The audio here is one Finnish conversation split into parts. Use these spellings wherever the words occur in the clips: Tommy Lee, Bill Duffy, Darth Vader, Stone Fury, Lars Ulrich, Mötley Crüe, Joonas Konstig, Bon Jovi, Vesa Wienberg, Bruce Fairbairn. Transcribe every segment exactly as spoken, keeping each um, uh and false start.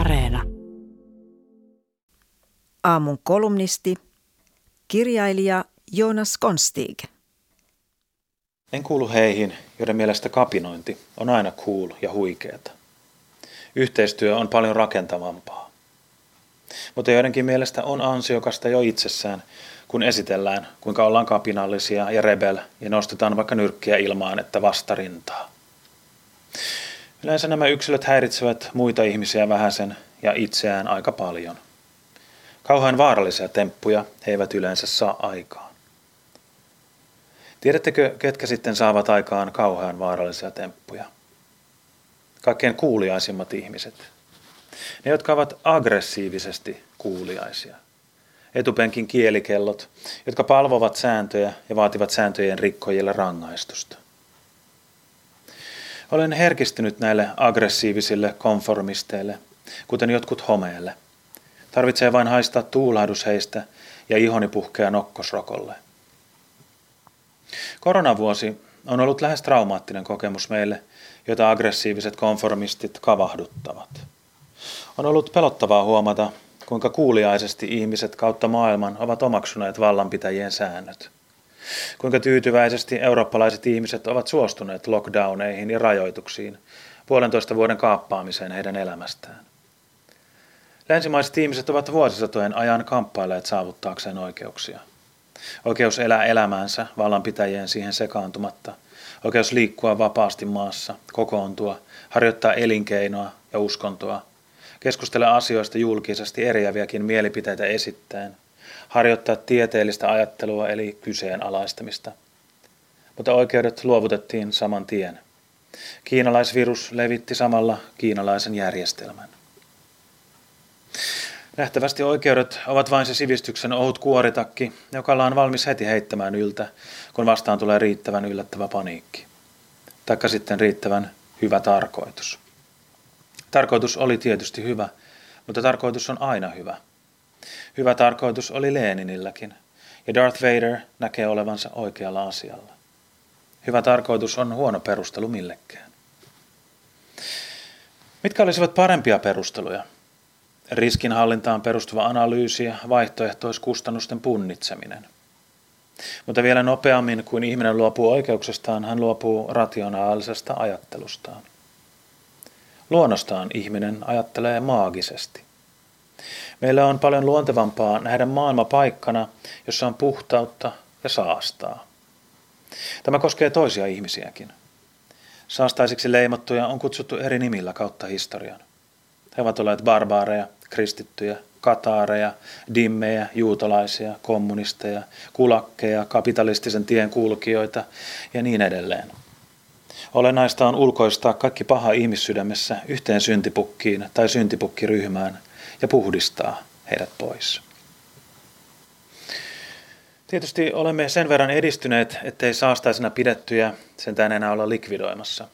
Areena. Aamun kolumnisti, kirjailija Joonas Konstig. En kuulu heihin, joiden mielestä kapinointi on aina cool ja huikeata. Yhteistyö on paljon rakentavampaa. Mutta joidenkin mielestä on ansiokasta jo itsessään, kun esitellään, kuinka ollaan kapinallisia ja rebel ja nostetaan vaikka nyrkkiä ilmaan, että vastarintaa. Yleensä nämä yksilöt häiritsevät muita ihmisiä vähäsen ja itseään aika paljon. Kauhean vaarallisia temppuja he eivät yleensä saa aikaan. Tiedättekö, ketkä sitten saavat aikaan kauhean vaarallisia temppuja? Kaikkein kuuliaisimmat ihmiset. Ne, jotka ovat aggressiivisesti kuuliaisia. Etupenkin kielikellot, jotka palvovat sääntöjä ja vaativat sääntöjen rikkojille rangaistusta. Olen herkistynyt näille aggressiivisille konformisteille, kuten jotkut homeelle. Tarvitsee vain haistaa tuulahdus heistä ja ihoni puhkeaa nokkosrokolle. Koronavuosi on ollut lähes traumaattinen kokemus meille, jota aggressiiviset konformistit kavahduttavat. On ollut pelottavaa huomata, kuinka kuuliaisesti ihmiset kautta maailman ovat omaksuneet vallanpitäjien säännöt. Kuinka tyytyväisesti eurooppalaiset ihmiset ovat suostuneet lockdowneihin ja rajoituksiin, puolentoista vuoden kaappaamiseen heidän elämästään. Länsimaiset ihmiset ovat vuosisatojen ajan kamppailleet saavuttaakseen oikeuksia. Oikeus elää elämäänsä vallanpitäjien siihen sekaantumatta, oikeus liikkua vapaasti maassa, kokoontua, harjoittaa elinkeinoa ja uskontoa, keskustella asioista julkisesti eriäviäkin mielipiteitä esittäen, harjoittaa tieteellistä ajattelua eli kyseenalaistamista. Mutta oikeudet luovutettiin saman tien. Kiinalaisvirus levitti samalla kiinalaisen järjestelmän. Nähtävästi oikeudet ovat vain se sivistyksen ohut kuoritakki, joka on valmis heti heittämään yltä, kun vastaan tulee riittävän yllättävä paniikki. Taikka sitten riittävän hyvä tarkoitus. Tarkoitus oli tietysti hyvä, mutta tarkoitus on aina hyvä. Hyvä tarkoitus oli Leninilläkin, ja Darth Vader näkee olevansa oikealla asialla. Hyvä tarkoitus on huono perustelu millekään. Mitkä olisivat parempia perusteluja? Riskinhallintaan perustuva analyysi ja vaihtoehtoiskustannusten punnitseminen. Mutta vielä nopeammin kuin ihminen luopuu oikeuksestaan, hän luopuu rationaalisesta ajattelustaan. Luonnostaan ihminen ajattelee maagisesti. Meillä on paljon luontevampaa nähdä maailma paikkana, jossa on puhtautta ja saastaa. Tämä koskee toisia ihmisiäkin. Saastaisiksi leimattuja on kutsuttu eri nimillä kautta historian. He ovat olleet barbaareja, kristittyjä, kataareja, dimmejä, juutalaisia, kommunisteja, kulakkeja, kapitalistisen tien kulkijoita ja niin edelleen. Olennaista on ulkoistaa kaikki paha ihmissydämessä yhteen syntipukkiin tai syntipukkiryhmään ja puhdistaa heidät pois. Tietysti olemme sen verran edistyneet, ettei saastaisena pidettyjä sentään enää olla likvidoimassa.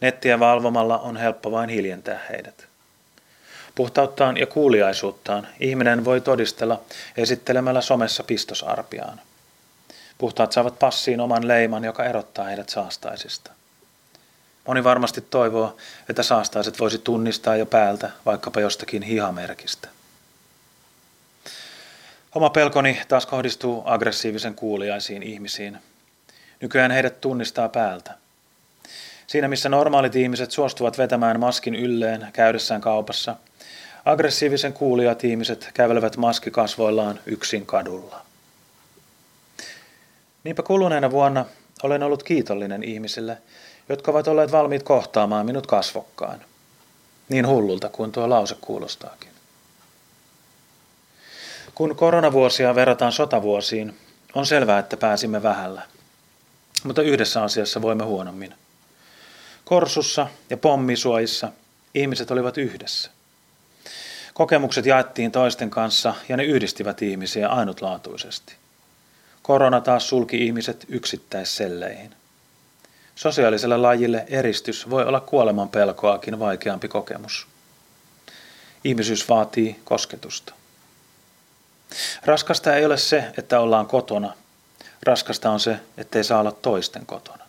Nettiä valvomalla on helppo vain hiljentää heidät. Puhtauttaan ja kuuliaisuuttaan ihminen voi todistella esittelemällä somessa pistosarpiaan. Puhtaat saavat passiin oman leiman, joka erottaa heidät saastaisista. Moni varmasti toivoo, että saastaiset voisi tunnistaa jo päältä vaikkapa jostakin hihamerkistä. Oma pelkoni taas kohdistuu aggressiivisen kuuliaisiin ihmisiin. Nykyään heidät tunnistaa päältä. Siinä missä normaalit ihmiset suostuvat vetämään maskin ylleen käydessään kaupassa, aggressiivisen kuuliaat ihmiset kävelevät maskikasvoillaan yksin kadulla. Niinpä kuluneena vuonna olen ollut kiitollinen ihmisille, jotka ovat olleet valmiit kohtaamaan minut kasvokkaan. Niin hullulta kuin tuo lause kuulostaakin. Kun koronavuosia verrataan sotavuosiin, on selvää, että pääsimme vähällä. Mutta yhdessä asiassa voimme huonommin. Korsussa ja pommisuojissa ihmiset olivat yhdessä. Kokemukset jaettiin toisten kanssa ja ne yhdistivät ihmisiä ainutlaatuisesti. Korona taas sulki ihmiset yksittäisselleihin. Sosiaaliselle lajille eristys voi olla kuoleman pelkoakin vaikeampi kokemus. Ihmisyys vaatii kosketusta. Raskasta ei ole se, että ollaan kotona. Raskasta on se, ettei saa olla toisten kotona.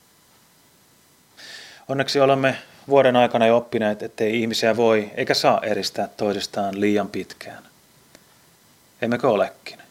Onneksi olemme vuoden aikana jo oppineet, ettei ihmisiä voi eikä saa eristää toisistaan liian pitkään. Emmekö olekin?